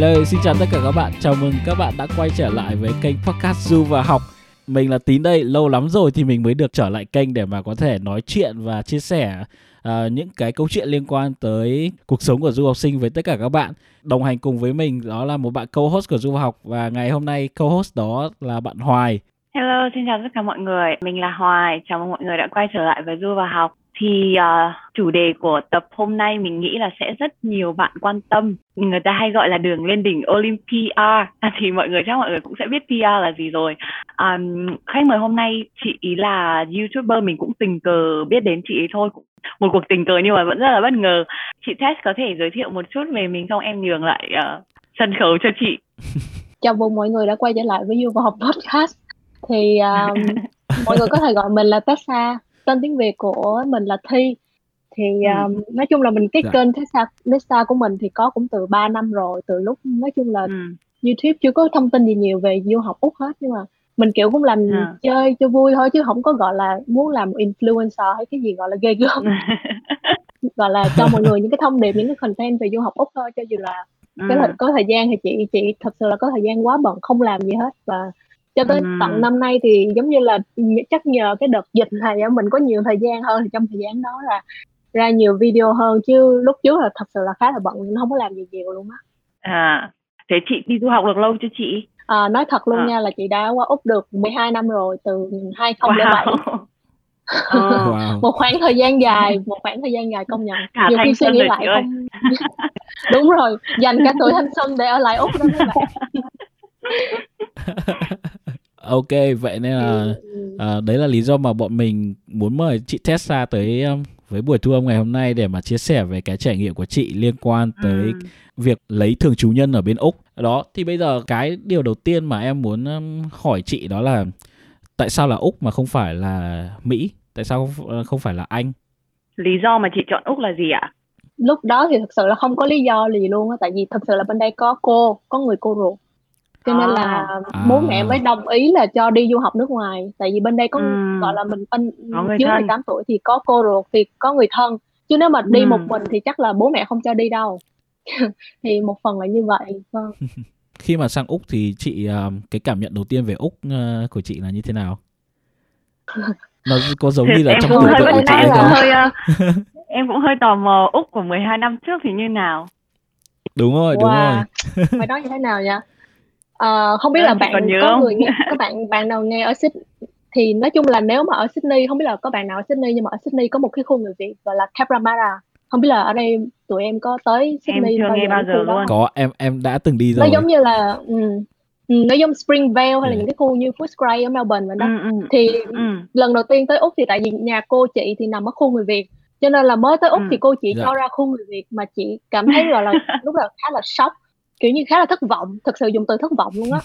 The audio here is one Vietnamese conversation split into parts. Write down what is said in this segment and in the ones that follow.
Hello, xin chào tất cả các bạn. Chào mừng các bạn đã quay trở lại với kênh podcast Du và Học. Mình là Tín đây. Lâu lắm rồi thì mình mới được trở lại kênh để mà có thể nói chuyện và chia sẻ những cái câu chuyện liên quan tới cuộc sống của du học sinh với tất cả các bạn. Đồng hành cùng với mình đó là một bạn co-host của Du và Học, và ngày hôm nay co-host đó là bạn Hoài. Hello, xin chào tất cả mọi người. Mình là Hoài. Chào mừng mọi người đã quay trở lại với Du và Học. Thì chủ đề của tập hôm nay mình nghĩ là sẽ rất nhiều bạn quan tâm. Người ta hay gọi là đường lên đỉnh Olympia. Thì mọi người cũng sẽ biết PR là gì rồi. Khách mời hôm nay chị ý là YouTuber, mình cũng tình cờ biết đến chị ý thôi. Một cuộc tình cờ nhưng mà vẫn rất là bất ngờ. Chị Tessa có thể giới thiệu một chút về mình xong em nhường lại sân khấu cho chị. Chào mừng mọi người đã quay trở lại với Du và Học Podcast. Thì mọi người có thể gọi mình là Tessa. Tên tiếng Việt của mình là Thi. Thì nói chung là mình cái kênh Tessa của mình thì có cũng từ 3 năm rồi. Từ lúc nói chung là YouTube chưa có thông tin gì nhiều về du học Úc hết. Nhưng mà mình kiểu cũng làm chơi cho vui thôi, chứ không có gọi là muốn làm influencer hay cái gì gọi là ghê gớm. Gọi là cho mọi người những cái thông điệp, những cái content về du học Úc thôi. Cho dù là có thời gian thì chị thật sự là có thời gian quá bận, không làm gì hết. Và cho tới tận năm nay thì giống như là chắc nhờ cái đợt dịch này mình có nhiều thời gian hơn, thì trong thời gian đó là ra nhiều video hơn, chứ lúc trước là thật sự là khá là bận, không có làm gì nhiều luôn á. À, thế chị đi du học được lâu chưa chị? À, nói thật luôn nha là chị đã qua Úc được 12 năm rồi, từ 2007. Wow. một khoảng thời gian dài công nhận. Nhiều khi suy nghĩ lại không... Đúng rồi, dành cả tuổi thanh xuân để ở lại Úc đó các bạn. Ok, vậy nên là đấy là lý do mà bọn mình muốn mời chị Tessa tới với buổi thu âm ngày hôm nay để mà chia sẻ về cái trải nghiệm của chị liên quan tới việc lấy thường trú nhân ở bên Úc. Đó, thì bây giờ cái điều đầu tiên mà em muốn hỏi chị đó là tại sao là Úc mà không phải là Mỹ? Tại sao không phải là Anh? Lý do mà chị chọn Úc là gì ạ? Lúc đó thì thực sự là không có lý do gì luôn á, tại vì thực sự là bên đây có người cô ruột. Cho nên là bố mẹ mới đồng ý là cho đi du học nước ngoài. Tại vì bên đây có gọi là mình dưới 18 tuổi thì có cô ruột, thì có người thân. Chứ nếu mà đi một mình thì chắc là bố mẹ không cho đi đâu. Thì một phần là như vậy. Khi mà sang Úc thì chị, cái cảm nhận đầu tiên về Úc của chị là như thế nào? Nó có giống như là trong tưởng tượng của chị hay không? Em cũng hơi tò mò Úc của 12 năm trước thì như nào? Đúng rồi. Mày nói như thế nào vậy? Không biết là bạn có bạn nào nghe ở Sydney thì nói chung là nếu mà ở Sydney không biết là có bạn nào ở Sydney, nhưng mà ở Sydney có một cái khu người Việt gọi là Cabramatta. Không biết là ở đây tụi em có tới Sydney em chưa nghe bao giờ luôn. Có, em đã từng đi rồi. Nó giống như là nó giống Springvale hay là những cái khu như Footscray ở Melbourne vậy đó. Lần đầu tiên tới Úc thì tại vì nhà cô chị thì nằm ở khu người Việt, cho nên là mới tới Úc thì cô chị cho ra khu người Việt mà chị cảm thấy gọi là lúc đó khá là sốc. Kiểu như khá là thất vọng, thực sự dùng từ thất vọng luôn á.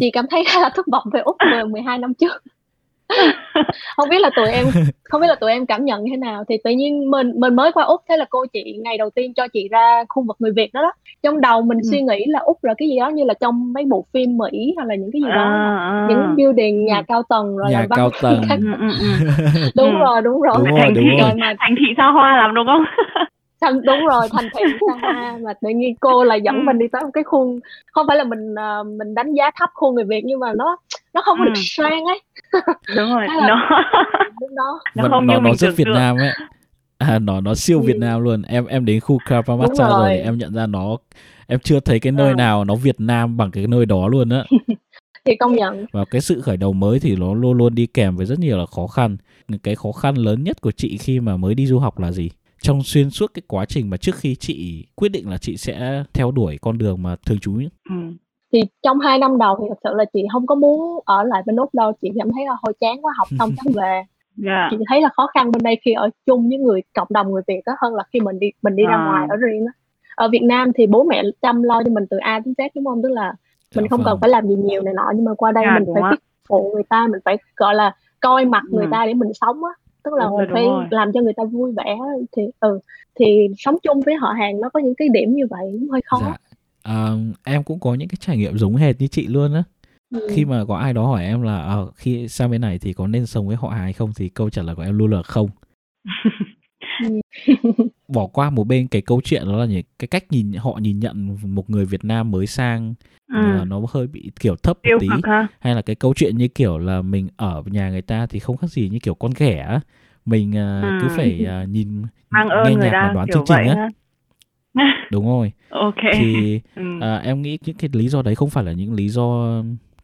Chị cảm thấy khá là thất vọng về Úc 12 năm trước. Không biết là tụi em cảm nhận như thế nào. Thì tự nhiên mình mới qua Úc, thế là cô chị ngày đầu tiên cho chị ra khu vực người Việt đó. Trong đầu mình suy nghĩ là Úc là cái gì đó như là trong mấy bộ phim Mỹ hay là những cái gì đó, những building nhà cao tầng rồi nhà cao tầng. Đúng rồi. Mà thành thị xa hoa lắm đúng không? Đúng rồi, thành thị xa hoa mà tự nhiên cô là dẫn mình đi tới một cái khu, không phải là mình đánh giá thấp khu người Việt nhưng mà nó không được sang ấy. Đúng rồi. Nó rất Việt Nam ấy. À, nó siêu Việt Nam luôn. Em đến khu Cabramatta rồi thì em nhận ra em chưa thấy cái nơi nào nó Việt Nam bằng cái nơi đó luôn á. Thì công nhận. Và cái sự khởi đầu mới thì nó luôn luôn đi kèm với rất nhiều là khó khăn. Cái khó khăn lớn nhất của chị khi mà mới đi du học là gì? Trong xuyên suốt cái quá trình mà trước khi chị quyết định là chị sẽ theo đuổi con đường mà thường trú ấy. Thì trong 2 năm đầu thì thật sự là chị không có muốn ở lại bên Úc đâu. Chị cảm thấy là hơi chán quá, học xong chán về. Chị thấy là khó khăn bên đây khi ở chung với cộng đồng người Việt đó, hơn là khi mình đi ra ngoài ở riêng đó. Ở Việt Nam thì bố mẹ chăm lo cho mình từ A đến Z đúng không? Tức là mình không cần phải làm gì nhiều này nọ. Nhưng mà qua đây mình phải thuyết phục người ta, mình phải gọi là coi mặt người ta để mình sống á. Tức là mình phải làm cho người ta vui vẻ thì sống chung với họ hàng nó có những cái điểm như vậy cũng hơi khó. Em cũng có những cái trải nghiệm giống hệt như chị luôn á. Khi mà có ai đó hỏi em là khi sang bên này thì có nên sống với họ hàng hay không thì câu trả lời của em luôn là không. Bỏ qua một bên cái câu chuyện đó là những cái cách nhìn họ nhìn nhận một người Việt Nam mới sang nó hơi bị kiểu thấp một tí, hay là cái câu chuyện như kiểu là mình ở nhà người ta thì không khác gì như kiểu con ghẻ, mình cứ phải nhìn nghe nhạc và đoán chương trình á. Đúng rồi. Okay. Thì em nghĩ những cái lý do đấy không phải là những lý do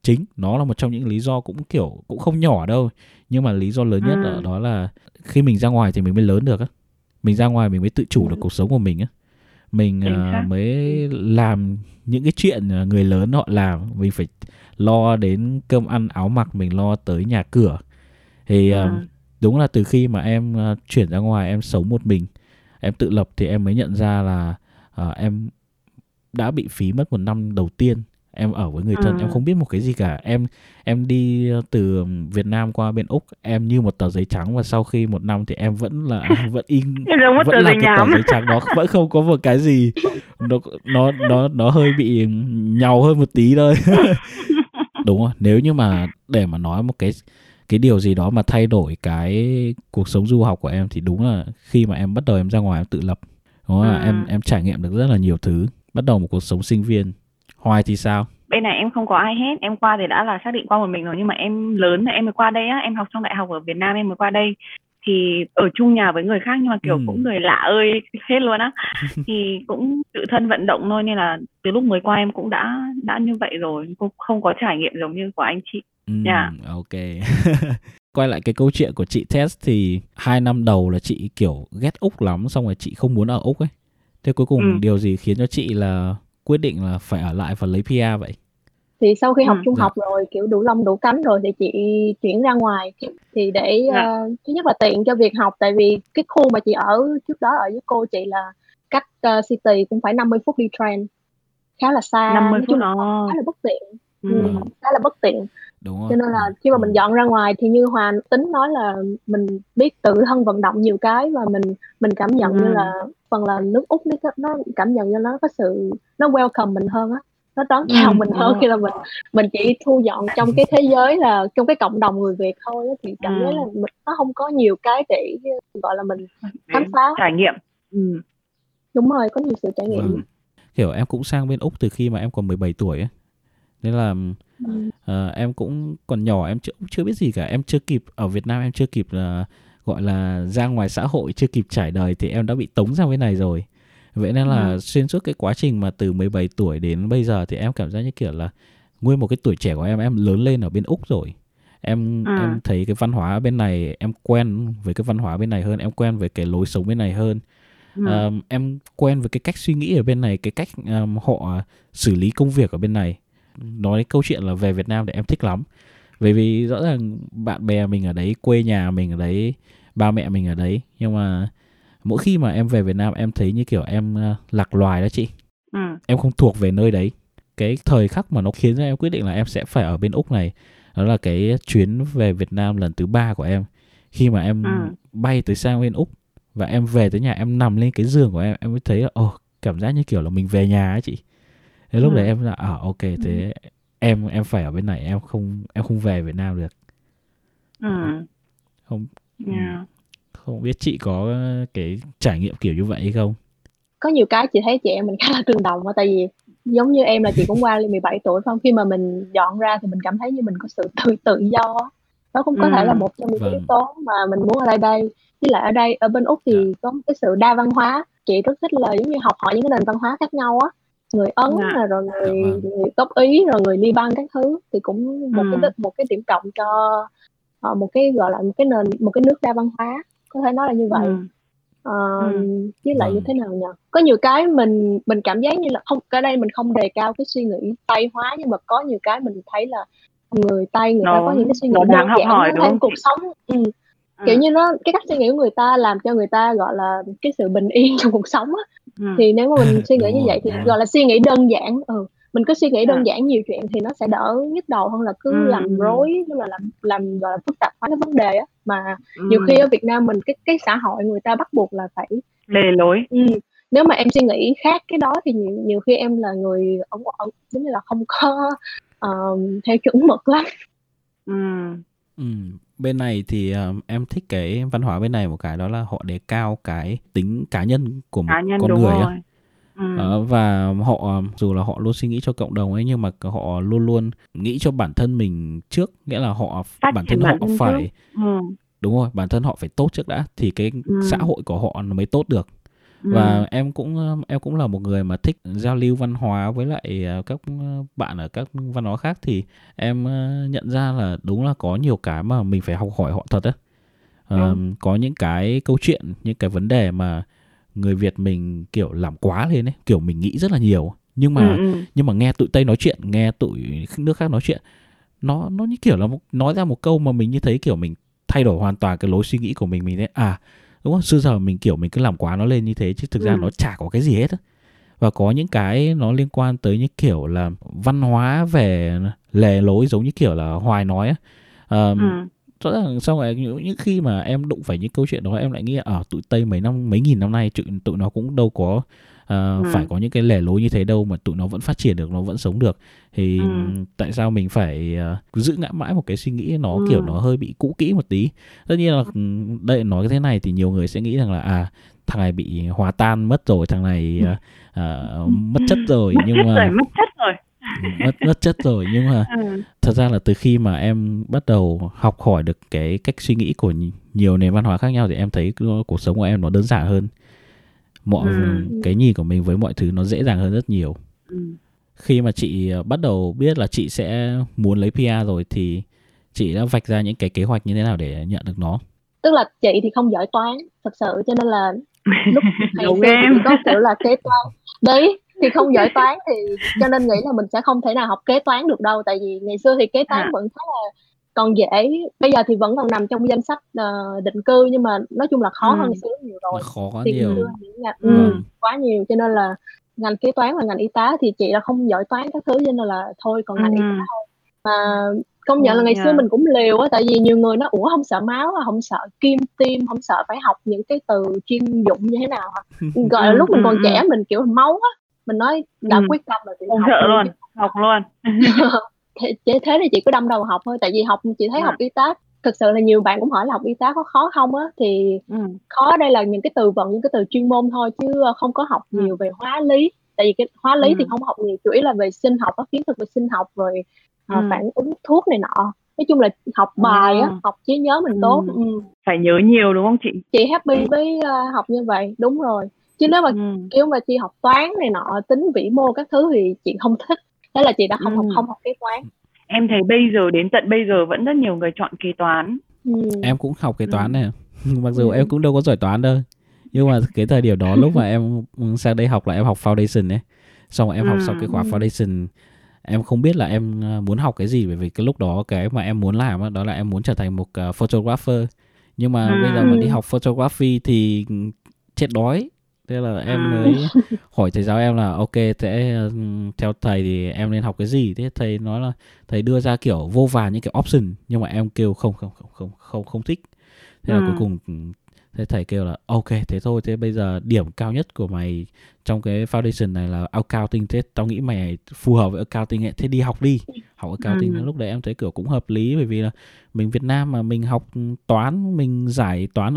chính, nó là một trong những lý do cũng kiểu cũng không nhỏ đâu, nhưng mà lý do lớn nhất đó là khi mình ra ngoài thì mình mới lớn được á, mình ra ngoài mình mới tự chủ được cuộc sống của mình á, mình mới làm những cái chuyện người lớn họ làm, mình phải lo đến cơm ăn áo mặc, mình lo tới nhà cửa. Thì đúng là từ khi mà em chuyển ra ngoài, em sống một mình, em tự lập thì em mới nhận ra là em đã bị phí mất một năm đầu tiên em ở với người thân. Em không biết một cái gì cả. Em đi từ Việt Nam qua bên Úc, em như một tờ giấy trắng, và sau khi một năm thì em vẫn in vẫn là cái tờ giấy trắng đó, vẫn không có một cái gì. Nó hơi bị nhàu hơn một tí thôi. Đúng không? Nếu như mà để mà nói một cái điều gì đó mà thay đổi cái cuộc sống du học của em thì đúng là khi mà em bắt đầu em ra ngoài em tự lập, đúng không? Em trải nghiệm được rất là nhiều thứ, bắt đầu một cuộc sống sinh viên. Hoài thì sao? Bên này em không có ai hết, em qua thì đã là xác định qua một mình rồi, nhưng mà em lớn là em mới qua đây á, em học xong đại học ở Việt Nam em mới qua đây, thì ở chung nhà với người khác nhưng mà kiểu cũng người lạ ơi hết luôn á, thì cũng tự thân vận động thôi, nên là từ lúc mới qua em cũng đã như vậy rồi, cũng không có trải nghiệm giống như của anh chị. Ok. Quay lại cái câu chuyện của chị Tess thì 2 năm đầu là chị kiểu ghét Úc lắm, xong rồi chị không muốn ở Úc ấy. Thế cuối cùng điều gì khiến cho chị là quyết định là phải ở lại và lấy PR vậy? Thì sau khi học trung học rồi, kiểu đủ lông đủ cánh rồi thì chị chuyển ra ngoài. Thì để thứ nhất là tiện cho việc học, tại vì cái khu mà chị ở trước đó ở với cô chị là cách city cũng phải 50 phút đi train, khá là xa, 50 phút đó. Khá là bất tiện. Khá là bất tiện. Đúng rồi. Cho nên là khi mà mình dọn ra ngoài thì như Hòa tính nói là mình biết tự thân vận động nhiều cái, và mình cảm nhận như là phần là nước Úc nó cảm nhận như nó có sự nó welcome mình hơn á, nó đón chào mình hơn, khi là mình chỉ thu dọn trong cái thế giới là trong cái cộng đồng người Việt thôi đó, thì cảm thấy là mình nó không có nhiều cái để gọi là mình khám phá trải nghiệm. Đúng rồi, có nhiều sự trải nghiệm. Kiểu em cũng sang bên Úc từ khi mà em còn 17 tuổi ấy. Nên là em cũng còn nhỏ, em chưa biết gì cả, em chưa kịp ở Việt Nam, em chưa kịp gọi là ra ngoài xã hội, chưa kịp trải đời thì em đã bị tống sang bên này rồi. Vậy nên là xuyên suốt cái quá trình mà từ 17 tuổi đến bây giờ thì em cảm giác như kiểu là nguyên một cái tuổi trẻ của em lớn lên ở bên Úc rồi. Em thấy cái văn hóa bên này, em quen với cái văn hóa bên này hơn, em quen với cái lối sống bên này hơn. Em quen với cái cách suy nghĩ ở bên này, cái cách họ xử lý công việc ở bên này. Nói câu chuyện là về Việt Nam thì em thích lắm, bởi vì rõ ràng bạn bè mình ở đấy, quê nhà mình ở đấy, ba mẹ mình ở đấy, nhưng mà mỗi khi mà em về Việt Nam em thấy như kiểu em lạc loài đó chị. Em không thuộc về nơi đấy. Cái thời khắc mà nó khiến cho em quyết định là em sẽ phải ở bên Úc này, đó là cái chuyến về Việt Nam lần thứ 3 của em. Khi mà em bay tới sang bên Úc và em về tới nhà, em nằm lên cái giường của em mới thấy là cảm giác như kiểu là mình về nhà ấy chị. Thế lúc đấy em là ok, thế em phải ở bên này, em không về Việt Nam được. Không biết chị có cái trải nghiệm kiểu như vậy hay không? Có nhiều cái chị thấy chị em mình khá là tương đồng, tại vì giống như em là chị cũng qua 17 tuổi phải không? Khi mà mình dọn ra thì mình cảm thấy như mình có sự tự do. Đó cũng có thể là một trong những yếu tố mà mình muốn ở đây. Với lại ở đây, ở bên Úc thì có cái sự đa văn hóa. Chị rất thích là giống như học hỏi những cái nền văn hóa khác nhau á. Người Ấn rồi người gốc Ý rồi người Liban các thứ, thì cũng một cái điểm cộng cho một cái gọi là một cái nước đa văn hóa, có thể nói là như vậy. Với lại như thế nào nhỉ, có nhiều cái mình cảm giác như là không, ở đây mình không đề cao cái suy nghĩ Tây hóa, nhưng mà có nhiều cái mình thấy là người Tây người ta có những cái suy nghĩ đơn giản hơn trong cuộc sống. Kiểu như nó cái cách suy nghĩ của người ta làm cho người ta gọi là cái sự bình yên trong cuộc sống á. Thì nếu mà mình suy nghĩ như vậy thì gọi là suy nghĩ đơn giản. Mình cứ suy nghĩ đơn giản nhiều chuyện thì nó sẽ đỡ nhức đầu hơn là cứ làm rối, nhưng mà làm gọi là phức tạp hóa cái vấn đề á. Mà nhiều khi ở Việt Nam mình cái xã hội người ta bắt buộc là phải lề lối. Nếu mà em suy nghĩ khác cái đó thì nhiều khi em là người giống như là không có theo chuẩn mực lắm. bên này thì em thích cái văn hóa bên này một cái đó là họ đề cao cái tính cá nhân của một con người ấy. Và họ dù là họ luôn suy nghĩ cho cộng đồng ấy, nhưng mà họ luôn luôn nghĩ cho bản thân mình trước, nghĩa là họ bản thân họ phải đúng rồi, bản thân họ phải tốt trước đã thì cái xã hội của họ mới tốt được. Và em cũng là một người mà thích giao lưu văn hóa với lại các bạn ở các văn hóa khác, thì em nhận ra là đúng là có nhiều cái mà mình phải học hỏi họ thật á. Có những cái câu chuyện, những cái vấn đề mà người Việt mình kiểu làm quá lên ấy, kiểu mình nghĩ rất là nhiều, nhưng mà nghe tụi Tây nói chuyện, nghe tụi nước khác nói chuyện, nó như kiểu là nói ra một câu mà mình như thấy kiểu mình thay đổi hoàn toàn cái lối suy nghĩ của mình thấy à đúng không, xưa giờ mình kiểu mình cứ làm quá nó lên như thế chứ thực ra nó chả có cái gì hết á. Và có những cái nó liên quan tới như kiểu là văn hóa về lề lối, giống như kiểu là Hoài nói á. Rõ ràng xong rồi những khi mà em đụng phải những câu chuyện đó em lại nghĩ ở tụi Tây mấy nghìn năm nay tụi nó cũng đâu có phải có những cái lề lối như thế đâu mà tụi nó vẫn phát triển được, nó vẫn sống được, thì tại sao mình phải giữ ngã mãi một cái suy nghĩ nó kiểu nó hơi bị cũ kỹ một tí. Tất nhiên là đây nói thế này thì nhiều người sẽ nghĩ rằng là thằng này bị hòa tan mất rồi, thằng này mất chất rồi, mất chất rồi nhưng mà thật ra là từ khi mà em bắt đầu học hỏi được cái cách suy nghĩ của nhiều nền văn hóa khác nhau thì em thấy cuộc sống của em nó đơn giản hơn, mọi cái nhìn của mình với mọi thứ nó dễ dàng hơn rất nhiều. Khi mà chị bắt đầu biết là chị sẽ muốn lấy PR rồi thì chị đã vạch ra những cái kế hoạch như thế nào để nhận được nó? Tức là chị thì không giỏi toán thật sự, cho nên là lúc đầu em có kiểu là kế toán đấy thì không giỏi toán, thì cho nên nghĩ là mình sẽ không thể nào học kế toán được đâu, tại vì ngày xưa thì kế toán vẫn khá là còn dễ, bây giờ thì vẫn còn nằm trong danh sách định cư nhưng mà nói chung là khó hơn xíu nhiều rồi, khó thì nhiều quá nhiều, cho nên là ngành kế toán và ngành y tá thì chị là không giỏi toán các thứ, cho nên là thôi còn ngành y tá thôi. Mà công nhận là ngày xưa mình cũng liều á, tại vì nhiều người nói ủa không sợ máu, không sợ kim tim, không sợ phải học những cái từ chuyên dụng như thế nào hả? Gọi là lúc mình còn trẻ mình kiểu máu á, mình nói đã quyết tâm là chị không sợ luôn, học luôn. Thế thì chị cứ đâm đầu học thôi, tại vì học chị thấy học y tá thực sự là nhiều bạn cũng hỏi là học y tá có khó không á, thì khó đây là những cái từ vựng, những cái từ chuyên môn thôi chứ không có học nhiều về hóa lý, tại vì cái hóa lý thì không học nhiều, chủ yếu là về sinh học, các kiến thức về sinh học rồi phản ứng thuốc này nọ, nói chung là học bài á, học trí nhớ mình tốt, phải nhớ nhiều đúng không chị? Chị happy với học như vậy, đúng rồi, chứ nếu mà kiểu mà chị học toán này nọ, tính vĩ mô các thứ thì chị không thích, thế là chị đã không học kế toán. Em thấy bây giờ đến tận bây giờ vẫn rất nhiều người chọn kế toán. Em cũng học kế toán này, mặc dù em cũng đâu có giỏi toán đâu, nhưng mà cái thời điểm đó lúc mà em sang đây học là em học foundation ấy, xong rồi em học xong cái khóa foundation em không biết là em muốn học cái gì, bởi vì cái lúc đó cái mà em muốn làm đó là em muốn trở thành một photographer, nhưng mà bây giờ mà đi học photography thì chết đói. Thế là em mới hỏi thầy giáo em là ok, thế theo thầy thì em nên học cái gì? Thế thầy nói là thầy đưa ra kiểu vô vàn những cái option, nhưng mà em kêu không thích. Thế là cuối cùng thế thầy kêu là ok, thế thôi, thế bây giờ điểm cao nhất của mày trong cái foundation này là accounting, thế tao nghĩ mày phù hợp với accounting ấy, thế đi học đi. Học accounting lúc đấy em thấy kiểu cũng hợp lý, bởi vì là mình Việt Nam mà mình học toán, mình giải toán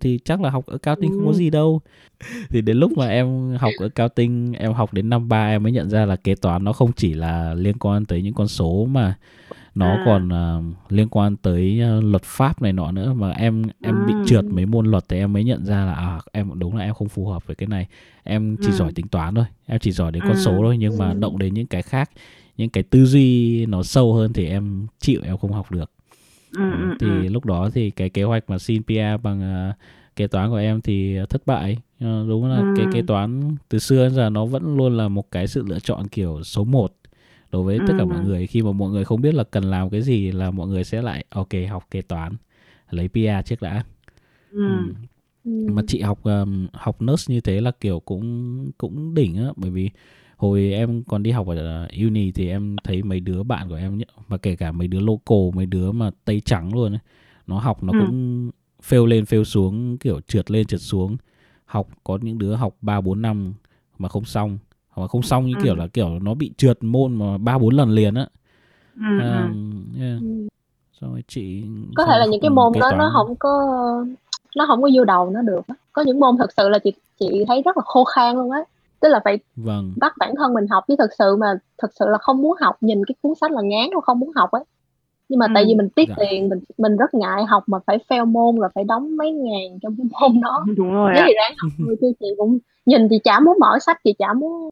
thì chắc là học accounting không có gì đâu. Thì đến lúc mà em học accounting, em học đến năm 3 em mới nhận ra là kế toán nó không chỉ là liên quan tới những con số mà nó còn liên quan tới luật pháp này nọ nữa, mà em bị trượt mấy môn luật thì em mới nhận ra là em đúng là em không phù hợp với cái này. Em chỉ giỏi tính toán thôi, em chỉ giỏi đến con số thôi, nhưng mà động đến những cái khác, những cái tư duy nó sâu hơn thì em chịu, em không học được. Thì lúc đó thì cái kế hoạch mà xin PR bằng kế toán của em thì thất bại. Đúng là cái kế toán từ xưa đến giờ nó vẫn luôn là một cái sự lựa chọn kiểu số 1 đối với tất cả mọi người. Khi mà mọi người không biết là cần làm cái gì là mọi người sẽ lại ok học kế toán, lấy PR trước đã. Mà chị học nurse như thế là kiểu cũng đỉnh á, bởi vì hồi em còn đi học ở uni thì em thấy mấy đứa bạn của em và kể cả mấy đứa local, mấy đứa mà tây trắng luôn ấy, nó học nó cũng fail lên fail xuống, kiểu trượt lên trượt xuống. Học có những đứa học 3-4 năm mà không xong như kiểu là kiểu nó bị trượt môn mà 3-4 lần liền á. rồi chị có thể là những cái môn đó nó không có vô đầu nó được. Có những môn thật sự là chị thấy rất là khô khan luôn á, tức là phải bắt bản thân mình học, chứ thật sự mà thật sự là không muốn học, nhìn cái cuốn sách là ngán luôn, không muốn học ấy. Nhưng mà tại vì mình tiết tiền, mình rất ngại học mà phải fail môn là phải đóng mấy ngàn trong cái môn đó. Đúng rồi. Nếu thì ráng học người kia chị cũng nhìn, chị chả muốn mở sách, chị chả muốn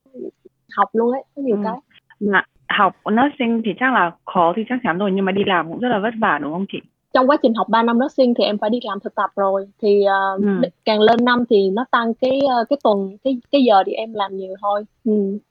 học luôn ấy, có nhiều cái. Mà học nursing thì chắc là khó thì chắc chắn rồi, nhưng mà đi làm cũng rất là vất vả đúng không chị? Trong quá trình học 3 năm nursing thì em phải đi làm thực tập rồi, thì càng lên năm thì nó tăng cái tuần, cái giờ thì em làm nhiều thôi.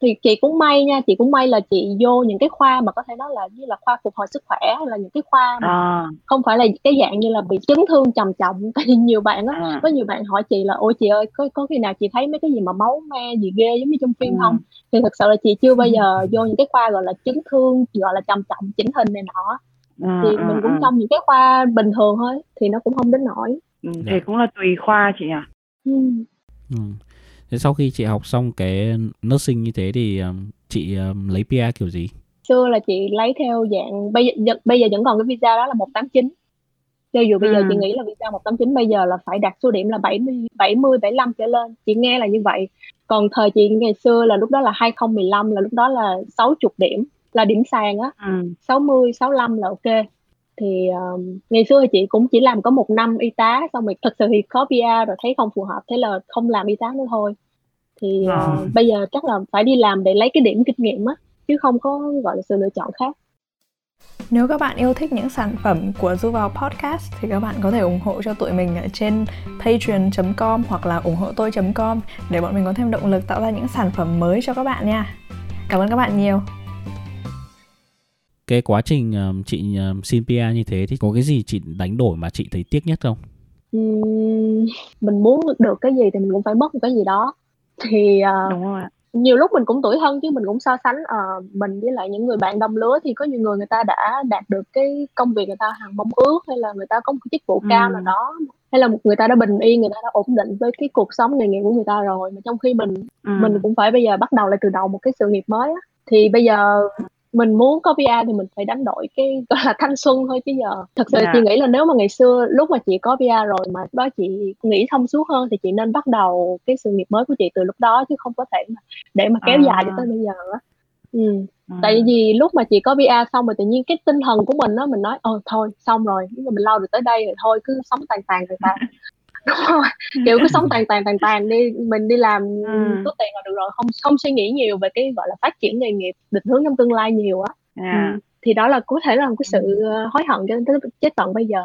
Thì chị cũng may nha, chị cũng may là chị vô những cái khoa mà có thể nói là như là khoa phục hồi sức khỏe, là những cái khoa mà không phải là cái dạng như là bị chấn thương trầm trọng. Tại vì nhiều bạn á, có nhiều bạn hỏi chị là ôi chị ơi, có khi nào chị thấy mấy cái gì mà máu me gì ghê giống như trong phim không? Thì thật sự là chị chưa bao giờ vô những cái khoa gọi là chấn thương, gọi là trầm trọng, chỉnh hình này nọ. Thì mình cũng trong những cái khoa bình thường thôi, thì nó cũng không đến nổi. Thì cũng là tùy khoa chị ạ. Thế sau khi chị học xong cái nursing như thế thì chị lấy PR kiểu gì? Xưa là chị lấy theo dạng, bây giờ vẫn còn cái visa đó là 189. Cho dù bây giờ chị nghĩ là visa 189 bây giờ là phải đạt số điểm là 70, 75 trở lên. Chị nghe là như vậy. Còn thời chị ngày xưa là lúc đó là 2015, là lúc đó là 60 điểm, là điểm sàn á, 60, 65 là ok. Thì ngày xưa thì chị cũng chỉ làm có 1 năm y tá, xong rồi thật sự thì có PR rồi thấy không phù hợp, thế là không làm y tá nữa thôi. Thì bây giờ chắc là phải đi làm để lấy cái điểm kinh nghiệm á, chứ không có gọi là sự lựa chọn khác. Nếu các bạn yêu thích những sản phẩm của Du và Học Podcast thì các bạn có thể ủng hộ cho tụi mình ở trên patreon.com hoặc là ủng hộ tôi.com để bọn mình có thêm động lực tạo ra những sản phẩm mới cho các bạn nha. Cảm ơn các bạn nhiều. Cái quá trình chị xin PR như thế thì có cái gì chị đánh đổi mà chị thấy tiếc nhất không? Mình muốn được cái gì thì mình cũng phải mất một cái gì đó. Thì nhiều lúc mình cũng tủi thân chứ, mình cũng so sánh mình với lại những người bạn đồng lứa, thì có nhiều người người ta đã đạt được cái công việc người ta hằng mong ước, hay là người ta có một chức vụ cao nào đó, hay là người ta đã bình yên, người ta đã ổn định với cái cuộc sống nghề nghiệp của người ta rồi, mà trong khi mình cũng phải bây giờ bắt đầu lại từ đầu một cái sự nghiệp mới á. Thì bây giờ mình muốn có PR thì mình phải đánh đổi cái gọi là thanh xuân thôi chứ giờ. Thật sự chị nghĩ là nếu mà ngày xưa lúc mà chị có PR rồi mà đó chị nghĩ thông suốt hơn thì chị nên bắt đầu cái sự nghiệp mới của chị từ lúc đó, chứ không có thể mà để mà kéo dài cho tới bây giờ á. Tại vì lúc mà chị có PR xong rồi tự nhiên cái tinh thần của mình á, mình nói thôi xong rồi, nhưng mà mình lau được tới đây rồi, thôi cứ sống tàn. Đúng rồi, kiểu cứ sống tàn đi, mình đi làm có tiền là được rồi, không suy nghĩ nhiều về cái gọi là phát triển nghề nghiệp, định hướng trong tương lai nhiều á. Thì đó là có thể là một cái sự hối hận cho đến chết tận bây giờ.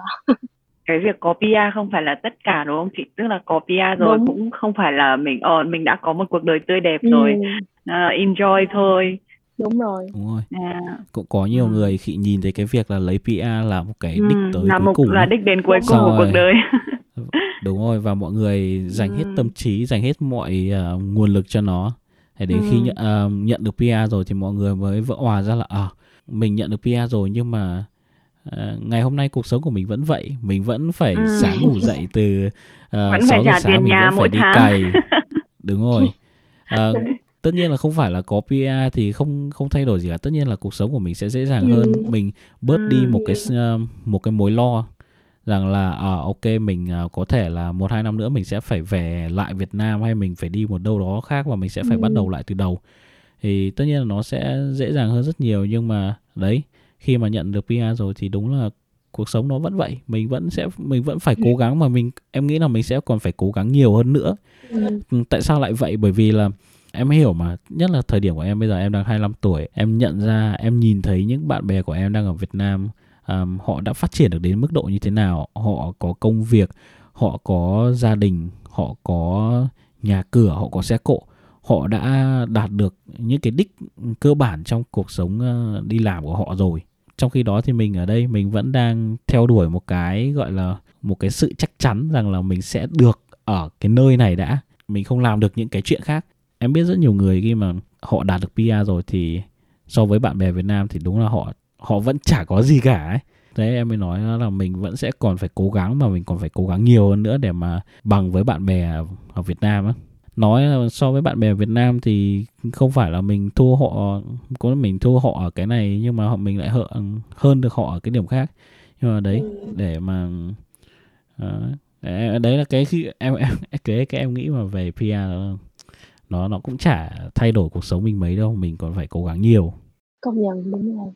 Cái việc có PR không phải là tất cả đúng không chị? Tức là có PR rồi đúng, cũng không phải là mình đã có một cuộc đời tươi đẹp rồi, enjoy thôi. Đúng rồi. Cũng có nhiều người khi nhìn thấy cái việc là lấy PR là một cái đích tới cuối cùng, là đích đến cuối cùng của cuộc đời. Đúng rồi, và mọi người dành hết tâm trí, dành hết mọi nguồn lực cho nó. Thế đến khi nhận được PR rồi thì mọi người mới vỡ òa ra là mình nhận được PR rồi, nhưng mà ngày hôm nay cuộc sống của mình vẫn vậy. Mình vẫn phải sáng ngủ dậy từ 6 giờ sáng, mình vẫn phải đi cày. Đúng rồi. Tất nhiên là không phải là có PR thì không thay đổi gì cả. Tất nhiên là cuộc sống của mình sẽ dễ dàng hơn. Mình bớt đi một cái mối lo rằng là ok mình có thể là 1-2 năm nữa mình sẽ phải về lại Việt Nam, hay mình phải đi một đâu đó khác và mình sẽ phải bắt đầu lại từ đầu. Thì tất nhiên là nó sẽ dễ dàng hơn rất nhiều, nhưng mà đấy, khi mà nhận được PR rồi thì đúng là cuộc sống nó vẫn vậy, mình vẫn phải cố gắng, mà em nghĩ là mình sẽ còn phải cố gắng nhiều hơn nữa. Tại sao lại vậy? Bởi vì là em hiểu mà, nhất là thời điểm của em bây giờ, em đang 25 tuổi, em nhận ra, em nhìn thấy những bạn bè của em đang ở Việt Nam, họ đã phát triển được đến mức độ như thế nào, họ có công việc, họ có gia đình, họ có nhà cửa, họ có xe cộ, họ đã đạt được những cái đích cơ bản trong cuộc sống đi làm của họ rồi. Trong khi đó thì mình ở đây, mình vẫn đang theo đuổi một cái gọi là một cái sự chắc chắn rằng là mình sẽ được ở cái nơi này đã, mình không làm được những cái chuyện khác. Em biết rất nhiều người khi mà họ đạt được PR rồi thì so với bạn bè Việt Nam thì đúng là họ vẫn chả có gì cả ấy. Thế em mới nói là mình vẫn sẽ còn phải cố gắng, mà mình còn phải cố gắng nhiều hơn nữa để mà bằng với bạn bè ở Việt Nam á. Nói là so với bạn bè Việt Nam thì không phải là mình thua họ, có mình thua họ ở cái này, nhưng mà mình lại hơn được họ ở cái điểm khác. Nhưng mà đấy, để mà đấy là cái khi em nghĩ mà về PR nó cũng chả thay đổi cuộc sống mình mấy đâu, mình còn phải cố gắng nhiều. Công nhận, đúng rồi.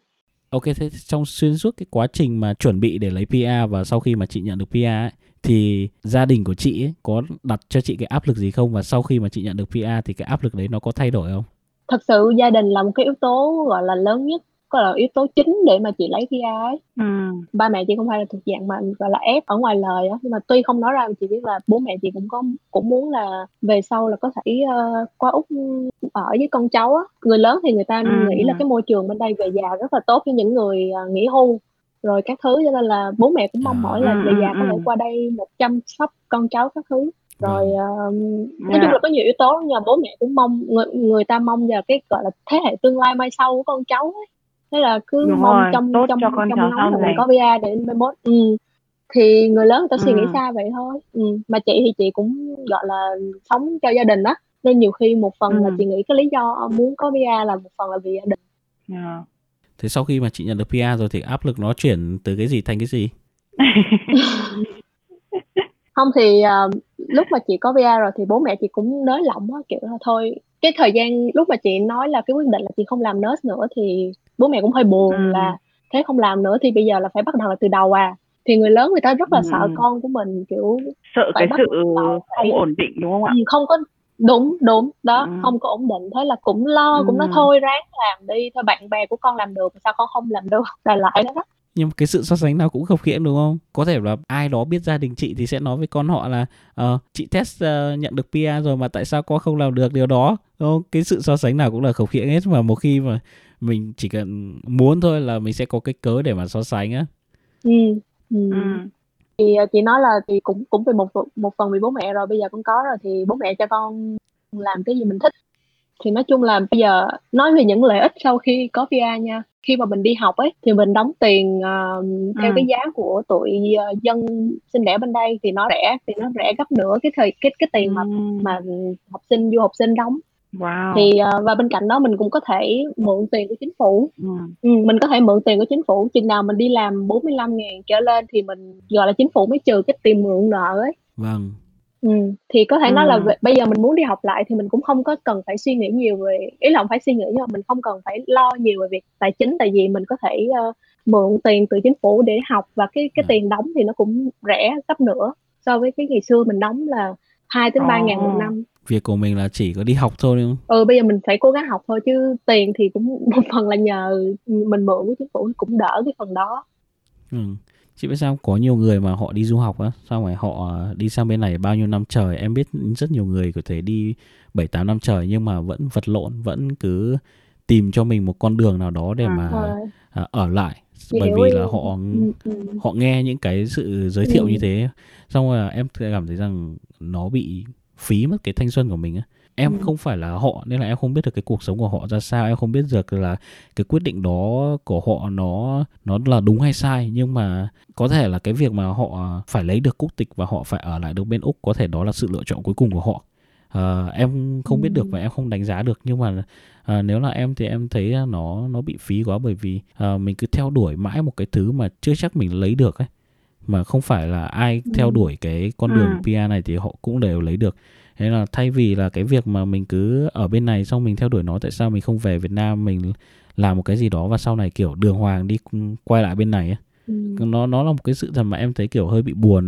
Ok, thế trong xuyên suốt cái quá trình mà chuẩn bị để lấy PR và sau khi mà chị nhận được PR ấy, thì gia đình của chị ấy có đặt cho chị cái áp lực gì không? Và sau khi mà chị nhận được PR thì cái áp lực đấy nó có thay đổi không? Thật sự gia đình là một cái yếu tố gọi là lớn nhất, có là yếu tố chính để mà chị lấy PR ấy. Ba mẹ chị không phải là thuộc dạng mà gọi là ép ở ngoài lời á, nhưng mà tuy không nói ra mà chị biết là bố mẹ chị cũng muốn là về sau là có thể qua Úc ở với con cháu á. Người lớn thì người ta nghĩ là cái môi trường bên đây về già rất là tốt cho những người nghỉ hưu rồi các thứ, cho nên là bố mẹ cũng mong mỏi là về già có thể qua đây một chăm sóc con cháu các thứ. Rồi nói chung là có nhiều yếu tố, nhưng mà bố mẹ cũng mong người ta mong là cái gọi là thế hệ tương lai mai sau của con cháu ấy. Thế là cứ mong trong nóng là mình có PR để 21. Thì người lớn người ta suy nghĩ xa vậy thôi. Mà chị thì chị cũng gọi là sống cho gia đình á, nên nhiều khi một phần là chị nghĩ cái lý do muốn có PR là một phần là vì gia đình. Thế sau khi mà chị nhận được PR rồi thì áp lực nó chuyển từ cái gì thành cái gì? Không thì lúc mà chị có PR rồi thì bố mẹ chị cũng nới lỏng á, kiểu là thôi. Cái thời gian lúc mà chị nói là cái quyết định là chị không làm nurse nữa thì bố mẹ cũng hơi buồn, là thế không làm nữa thì bây giờ là phải bắt đầu là từ đầu à. Thì người lớn người ta rất là sợ con của mình, kiểu sợ cái sự không ổn định, đúng không ạ? Không có đúng đó, không có ổn định. Thế là cũng lo, cũng nói thôi ráng làm đi, thôi bạn bè của con làm được sao con không làm được, đại loại đó. Nhưng cái sự so sánh nào cũng khập khiễng, đúng không? Có thể là ai đó biết gia đình chị thì sẽ nói với con họ là chị Tessa nhận được PR rồi mà tại sao con không làm được điều đó, đúng không? Cái sự so sánh nào cũng là khập khiễng hết, mà một khi mà mình chỉ cần muốn thôi là mình sẽ có cái cớ để mà so sánh á. Thì chị nói là thì cũng vì một phần vì bố mẹ rồi, bây giờ con có rồi thì bố mẹ cho con làm cái gì mình thích. Thì nói chung là bây giờ nói về những lợi ích sau khi có PR nha. Khi mà mình đi học ấy thì mình đóng tiền theo cái giá của tụi dân sinh đẻ bên đây thì nó rẻ, gấp nửa cái tiền mà học sinh du học sinh đóng. Wow. Thì và bên cạnh đó mình cũng có thể mượn tiền của chính phủ. Mình có thể mượn tiền của chính phủ, chừng nào mình đi làm 45.000 trở lên thì mình gọi là chính phủ mới trừ cái tiền mượn nợ ấy. Vâng. Thì có thể nói là bây giờ mình muốn đi học lại thì mình cũng không có cần phải suy nghĩ nhiều về, ý là không phải suy nghĩ nhưng mà mình không cần phải lo nhiều về việc tài chính, tại vì mình có thể mượn tiền từ chính phủ để học, và cái tiền đóng thì nó cũng rẻ gấp nửa so với cái ngày xưa mình đóng là 2-3 ngàn một năm. Việc của mình là chỉ có đi học thôi, đúng không? Bây giờ mình phải cố gắng học thôi, chứ tiền thì cũng một phần là nhờ mình mượn với chính phủ cũng đỡ cái phần đó. Chị biết sao có nhiều người mà họ đi du học á, sao mà họ đi sang bên này bao nhiêu năm trời. Em biết rất nhiều người có thể đi 7-8 năm trời nhưng mà vẫn vật lộn, vẫn cứ tìm cho mình một con đường nào đó để mà ở lại. Bởi vì là họ nghe những cái sự giới thiệu như thế, xong rồi em cảm thấy rằng nó bị phí mất cái thanh xuân của mình á. Em không phải là họ nên là em không biết được cái cuộc sống của họ ra sao, em không biết được là cái quyết định đó của họ nó là đúng hay sai, nhưng mà có thể là cái việc mà họ phải lấy được quốc tịch và họ phải ở lại được bên Úc có thể đó là sự lựa chọn cuối cùng của họ. Em không biết được và em không đánh giá được, nhưng mà nếu là em thì em thấy nó bị phí quá, bởi vì mình cứ theo đuổi mãi một cái thứ mà chưa chắc mình lấy được ấy, mà không phải là ai theo đuổi cái con đường PR này thì họ cũng đều lấy được. Thế là thay vì là cái việc mà mình cứ ở bên này xong mình theo đuổi nó, tại sao mình không về Việt Nam mình làm một cái gì đó và sau này kiểu đường hoàng đi quay lại bên này ấy. Nó là một cái sự thật mà em thấy kiểu hơi bị buồn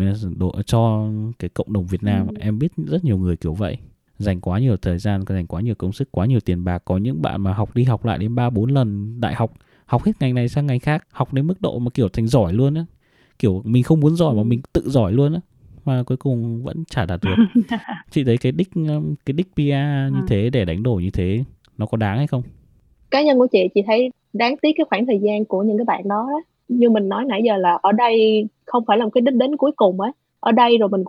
cho cái cộng đồng Việt Nam. Em biết rất nhiều người kiểu vậy, dành quá nhiều thời gian, dành quá nhiều công sức, quá nhiều tiền bạc. Có những bạn mà học đi học lại đến 3-4 lần đại học, học hết ngành này sang ngành khác, học đến mức độ mà kiểu thành giỏi luôn á, kiểu mình không muốn giỏi mà mình tự giỏi luôn á, mà cuối cùng vẫn chả đạt được. Chị thấy cái đích PR như thế để đánh đổi như thế nó có đáng hay không? Cá nhân của chị thấy đáng tiếc cái khoảng thời gian của những cái bạn đó á. Như mình nói nãy giờ là ở đây không phải là một cái đích đến cuối cùng ấy. Ở đây rồi mình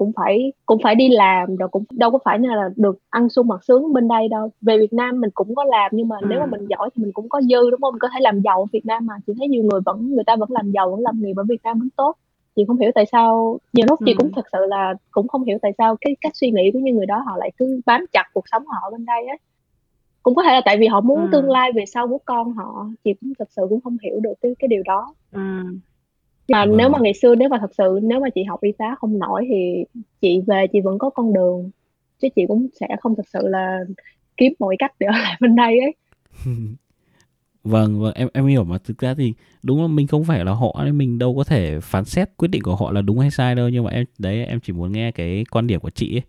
cũng phải đi làm, rồi cũng đâu có phải là được ăn sung mặc sướng bên đây đâu. Về Việt Nam mình cũng có làm, nhưng mà nếu mà mình giỏi thì mình cũng có dư, đúng không? Mình có thể làm giàu ở Việt Nam mà. Chị thấy nhiều người ta vẫn làm giàu, vẫn làm nghề ở Việt Nam vẫn tốt. Chị không hiểu tại sao, nhiều lúc chị cũng thật sự là cũng không hiểu tại sao cái cách suy nghĩ của những người đó họ lại cứ bám chặt cuộc sống họ bên đây ấy. Cũng có thể là tại vì họ muốn tương lai về sau của con họ. Chị cũng thật sự cũng không hiểu được cái điều đó. Mà nếu mà ngày xưa, nếu mà chị học y tá không nổi thì chị về chị vẫn có con đường, chứ chị cũng sẽ không thực sự là kiếm mọi cách để ở lại bên đây ấy. Vâng, em hiểu mà. Thực ra thì đúng là mình không phải là họ nên mình đâu có thể phán xét quyết định của họ là đúng hay sai đâu. Nhưng mà em chỉ muốn nghe cái quan điểm của chị ấy.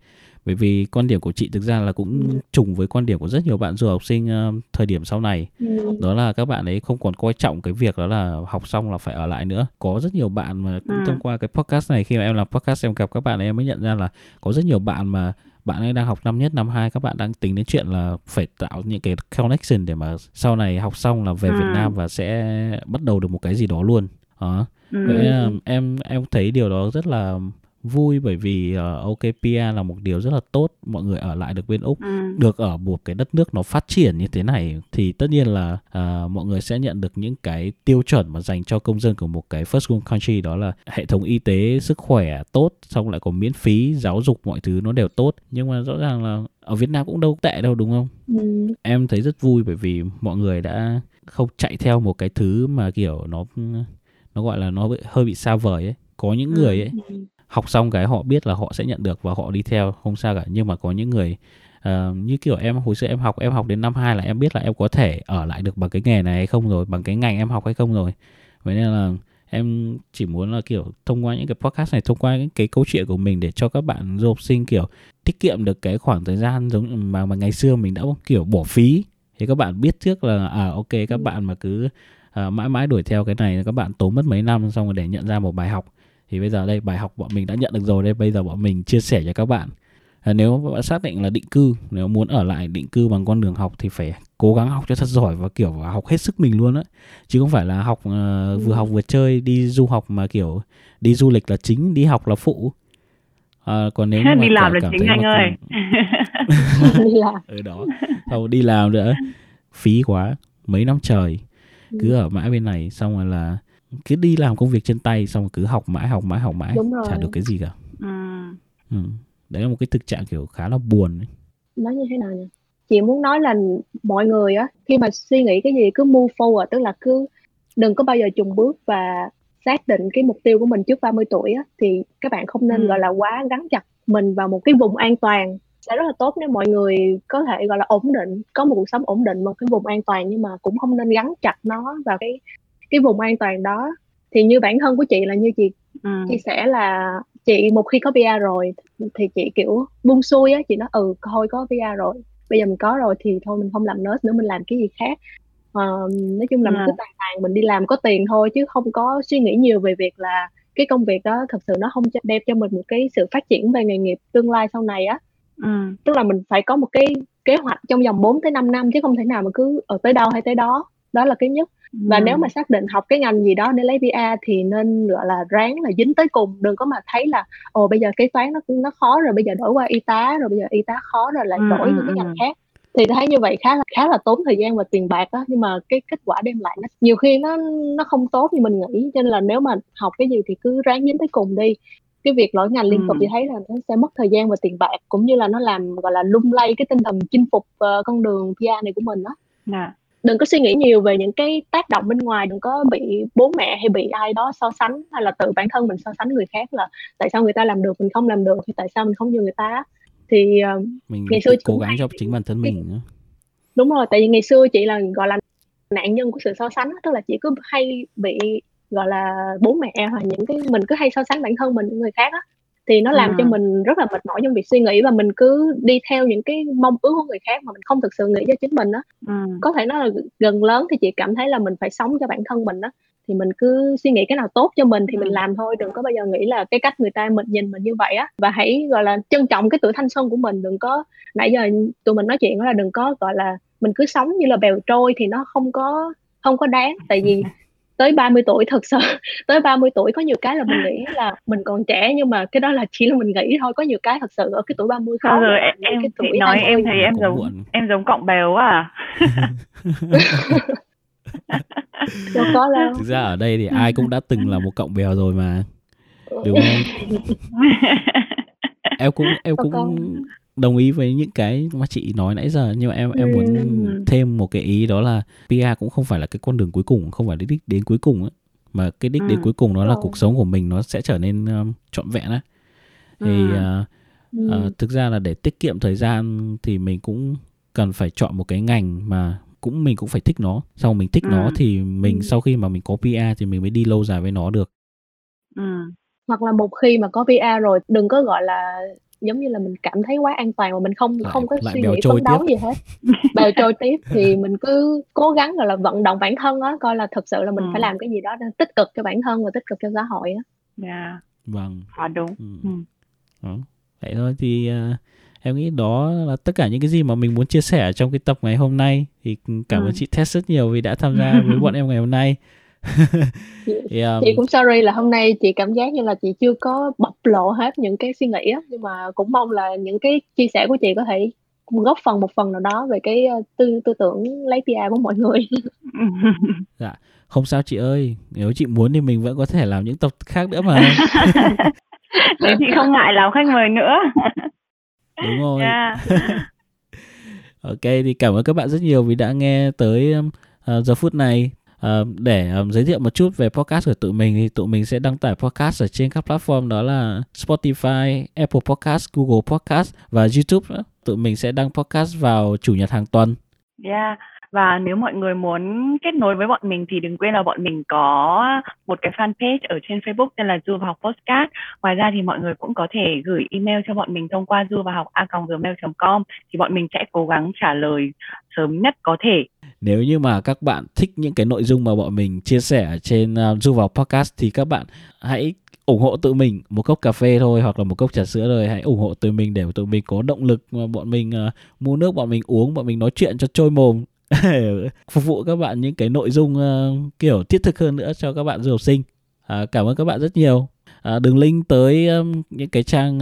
Bởi vì quan điểm của chị thực ra là cũng trùng với quan điểm của rất nhiều bạn du học sinh thời điểm sau này. Đó là các bạn ấy không còn coi trọng cái việc đó là học xong là phải ở lại nữa. Có rất nhiều bạn mà cũng thông qua cái podcast này, khi mà em làm podcast em gặp các bạn ấy, em mới nhận ra là có rất nhiều bạn mà bạn ấy đang học năm nhất, năm hai, các bạn đang tính đến chuyện là phải tạo những cái connection để mà sau này học xong là về Việt Nam và sẽ bắt đầu được một cái gì đó luôn. Em thấy điều đó rất là vui, bởi vì OKPA là một điều rất là tốt. Mọi người ở lại được bên Úc, được ở một cái đất nước nó phát triển như thế này thì tất nhiên là mọi người sẽ nhận được những cái tiêu chuẩn mà dành cho công dân của một cái first world country, đó là hệ thống y tế, sức khỏe tốt, xong lại có miễn phí, giáo dục, mọi thứ nó đều tốt. Nhưng mà rõ ràng là ở Việt Nam cũng đâu tệ đâu, đúng không? Em thấy rất vui bởi vì mọi người đã không chạy theo một cái thứ mà kiểu nó gọi là nó hơi bị xa vời ấy. Có những người ấy học xong cái họ biết là họ sẽ nhận được và họ đi theo không sao cả. Nhưng mà có những người như kiểu em hồi xưa em học đến năm 2 là em biết là em có thể ở lại được bằng cái nghề này hay không rồi, bằng cái ngành em học hay không rồi. Vậy nên là em chỉ muốn là kiểu thông qua những cái podcast này, thông qua những cái câu chuyện của mình để cho các bạn du học sinh kiểu tiết kiệm được cái khoảng thời gian giống mà ngày xưa mình đã kiểu bỏ phí. Thì các bạn biết trước là ok, các bạn mà cứ mãi mãi đuổi theo cái này, các bạn tốn mất mấy năm xong rồi để nhận ra một bài học. Thì bây giờ đây, bài học bọn mình đã nhận được rồi đây, bây giờ bọn mình chia sẻ cho các bạn. Nếu các bạn xác định là định cư, nếu muốn ở lại định cư bằng con đường học thì phải cố gắng học cho thật giỏi và kiểu học hết sức mình luôn á. Chứ không phải là học vừa chơi, đi du học mà kiểu đi du lịch là chính, đi học là phụ. Còn nếu mà đi làm là chính anh ơi. Đó, không đi làm nữa, phí quá, mấy năm trời. Cứ ở mãi bên này xong rồi là cứ đi làm công việc trên tay, xong cứ học mãi, chả được cái gì cả. Đấy là một cái thực trạng kiểu khá là buồn ấy. Nói như thế nào nhỉ? Chị muốn nói là mọi người á, khi mà suy nghĩ cái gì cứ move forward, tức là cứ đừng có bao giờ chùn bước và xác định cái mục tiêu của mình trước 30 tuổi á, thì các bạn không nên gọi là quá gắn chặt mình vào một cái vùng an toàn. Sẽ rất là tốt nếu mọi người có thể gọi là ổn định, có một cuộc sống ổn định, một cái vùng an toàn, nhưng mà cũng không nên gắn chặt nó vào cái vùng an toàn đó. Thì như bản thân của chị là như chị chia sẻ là chị một khi có PR rồi thì chị kiểu buông xuôi á, chị nói thôi có PR rồi, bây giờ mình có rồi thì thôi mình không làm nurse nữa, mình làm cái gì khác. Nói chung là mình cứ tàn mình đi làm có tiền thôi, chứ không có suy nghĩ nhiều về việc là cái công việc đó thật sự nó không đem cho mình một cái sự phát triển về nghề nghiệp tương lai sau này á. Tức là mình phải có một cái kế hoạch trong vòng 4-5 năm, chứ không thể nào mà cứ ở tới đâu hay tới đó. Đó là cái nhất. Và nếu mà xác định học cái ngành gì đó để lấy PR thì nên gọi là ráng là dính tới cùng. Đừng có mà thấy là bây giờ kế toán nó khó rồi, bây giờ đổi qua y tá, rồi bây giờ y tá khó rồi lại đổi những cái ngành khác. Thì thấy như vậy khá là tốn thời gian và tiền bạc đó. Nhưng mà cái kết quả đem lại nhiều khi nó không tốt như mình nghĩ. Cho nên là nếu mà học cái gì thì cứ ráng dính tới cùng đi. Cái việc đổi ngành liên tục thì thấy là nó sẽ mất thời gian và tiền bạc, cũng như là nó làm gọi là lung lay cái tinh thần chinh phục con đường PR này của mình đó. Đừng có suy nghĩ nhiều về những cái tác động bên ngoài, đừng có bị bố mẹ hay bị ai đó so sánh, hay là tự bản thân mình so sánh người khác là tại sao người ta làm được mình không làm được, thì tại sao mình không như người ta. Thì mình ngày xưa cố gắng cho chính bản thân mình nữa. Đúng rồi, tại vì ngày xưa chị là gọi là nạn nhân của sự so sánh, tức là chị cứ hay bị gọi là bố mẹ hoặc những cái mình cứ hay so sánh bản thân mình với người khác á, thì nó làm cho mình rất là mệt mỏi trong việc suy nghĩ, và mình cứ đi theo những cái mong ước của người khác mà mình không thực sự nghĩ cho chính mình á. Có thể nói là gần lớn thì chị cảm thấy là mình phải sống cho bản thân mình á, thì mình cứ suy nghĩ cái nào tốt cho mình thì mình làm thôi, đừng có bao giờ nghĩ là cái cách người ta mình nhìn mình như vậy á. Và hãy gọi là trân trọng cái tuổi thanh xuân của mình, đừng có nãy giờ tụi mình nói chuyện đó là đừng có gọi là mình cứ sống như là bèo trôi thì nó không có đáng. Tại vì tới 30 tuổi thật sự, tới 30 tuổi có nhiều cái là mình nghĩ là mình còn trẻ, nhưng mà cái đó là chỉ là mình nghĩ thôi. Có nhiều cái thật sự ở cái tuổi 30 khó. Rồi em cái tuổi nói em thấy em giống cọng bèo à. Đâu có đâu. Thực ra ở đây thì ai cũng đã từng là một cọng bèo rồi mà, đúng không? Em cũng đồng ý với những cái mà chị nói nãy giờ, nhưng mà em muốn thêm một cái ý, đó là PR cũng không phải là cái con đường cuối cùng, không phải đến đích đến cuối cùng ấy. mà cái đích đến cuối cùng đó là cuộc sống của mình nó sẽ trở nên trọn vẹn á. Thì thực ra là để tiết kiệm thời gian thì mình cũng cần phải chọn một cái ngành mà mình cũng phải thích nó. Sau mình thích nó thì mình sau khi mà mình có PR thì mình mới đi lâu dài với nó được. Hoặc là một khi mà có PR rồi đừng có gọi là giống như là mình cảm thấy quá an toàn mà mình không có suy nghĩ phấn đấu gì hết. Bèo trôi tiếp thì mình cứ cố gắng gọi là vận động bản thân á, coi là thực sự là mình phải làm cái gì đó tích cực cho bản thân và tích cực cho xã hội á. Dạ. Vâng. Họ đúng. Vậy thôi thì em nghĩ đó là tất cả những cái gì mà mình muốn chia sẻ trong cái tập ngày hôm nay. Thì cảm ơn chị Tess rất nhiều vì đã tham gia với bọn em ngày hôm nay. Chị cũng sorry là hôm nay chị cảm giác như là chị chưa có bộc lộ hết những cái suy nghĩ á, nhưng mà cũng mong là những cái chia sẻ của chị có thể góp phần một phần nào đó về cái tư tưởng lấy PR của mọi người. Dạ, không sao chị ơi, nếu chị muốn thì mình vẫn có thể làm những tập khác nữa mà. Nếu chị không ngại làm khách mời nữa. Đúng rồi. Yeah. Ok, thì cảm ơn các bạn rất nhiều vì đã nghe tới giờ phút này. Để giới thiệu một chút về podcast của tụi mình thì tụi mình sẽ đăng tải podcast ở trên các platform, đó là Spotify, Apple Podcast, Google Podcast và YouTube. Tụi mình sẽ đăng podcast vào chủ nhật hàng tuần. Yeah. Và nếu mọi người muốn kết nối với bọn mình thì đừng quên là bọn mình có một cái fanpage ở trên Facebook tên là Du và Học Podcast. Ngoài ra thì mọi người cũng có thể gửi email cho bọn mình thông qua duvahocacong@gmail.com. Thì bọn mình sẽ cố gắng trả lời sớm nhất có thể. Nếu như mà các bạn thích những cái nội dung mà bọn mình chia sẻ trên Du và Học Podcast thì các bạn hãy ủng hộ tụi mình một cốc cà phê thôi, hoặc là một cốc trà sữa thôi. Hãy ủng hộ tụi mình để tụi mình có động lực, bọn mình mua nước, bọn mình uống, bọn mình nói chuyện cho trôi mồm. Phục vụ các bạn những cái nội dung kiểu thiết thực hơn nữa cho các bạn du học sinh. Cảm ơn các bạn rất nhiều. Đường link tới những cái trang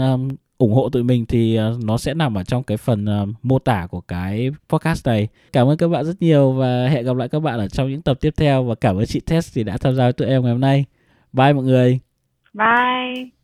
ủng hộ tụi mình thì nó sẽ nằm ở trong cái phần mô tả của cái podcast này. Cảm ơn các bạn rất nhiều và hẹn gặp lại các bạn ở trong những tập tiếp theo. Và cảm ơn chị Tess thì đã tham gia với tụi em ngày hôm nay. Bye mọi người. Bye.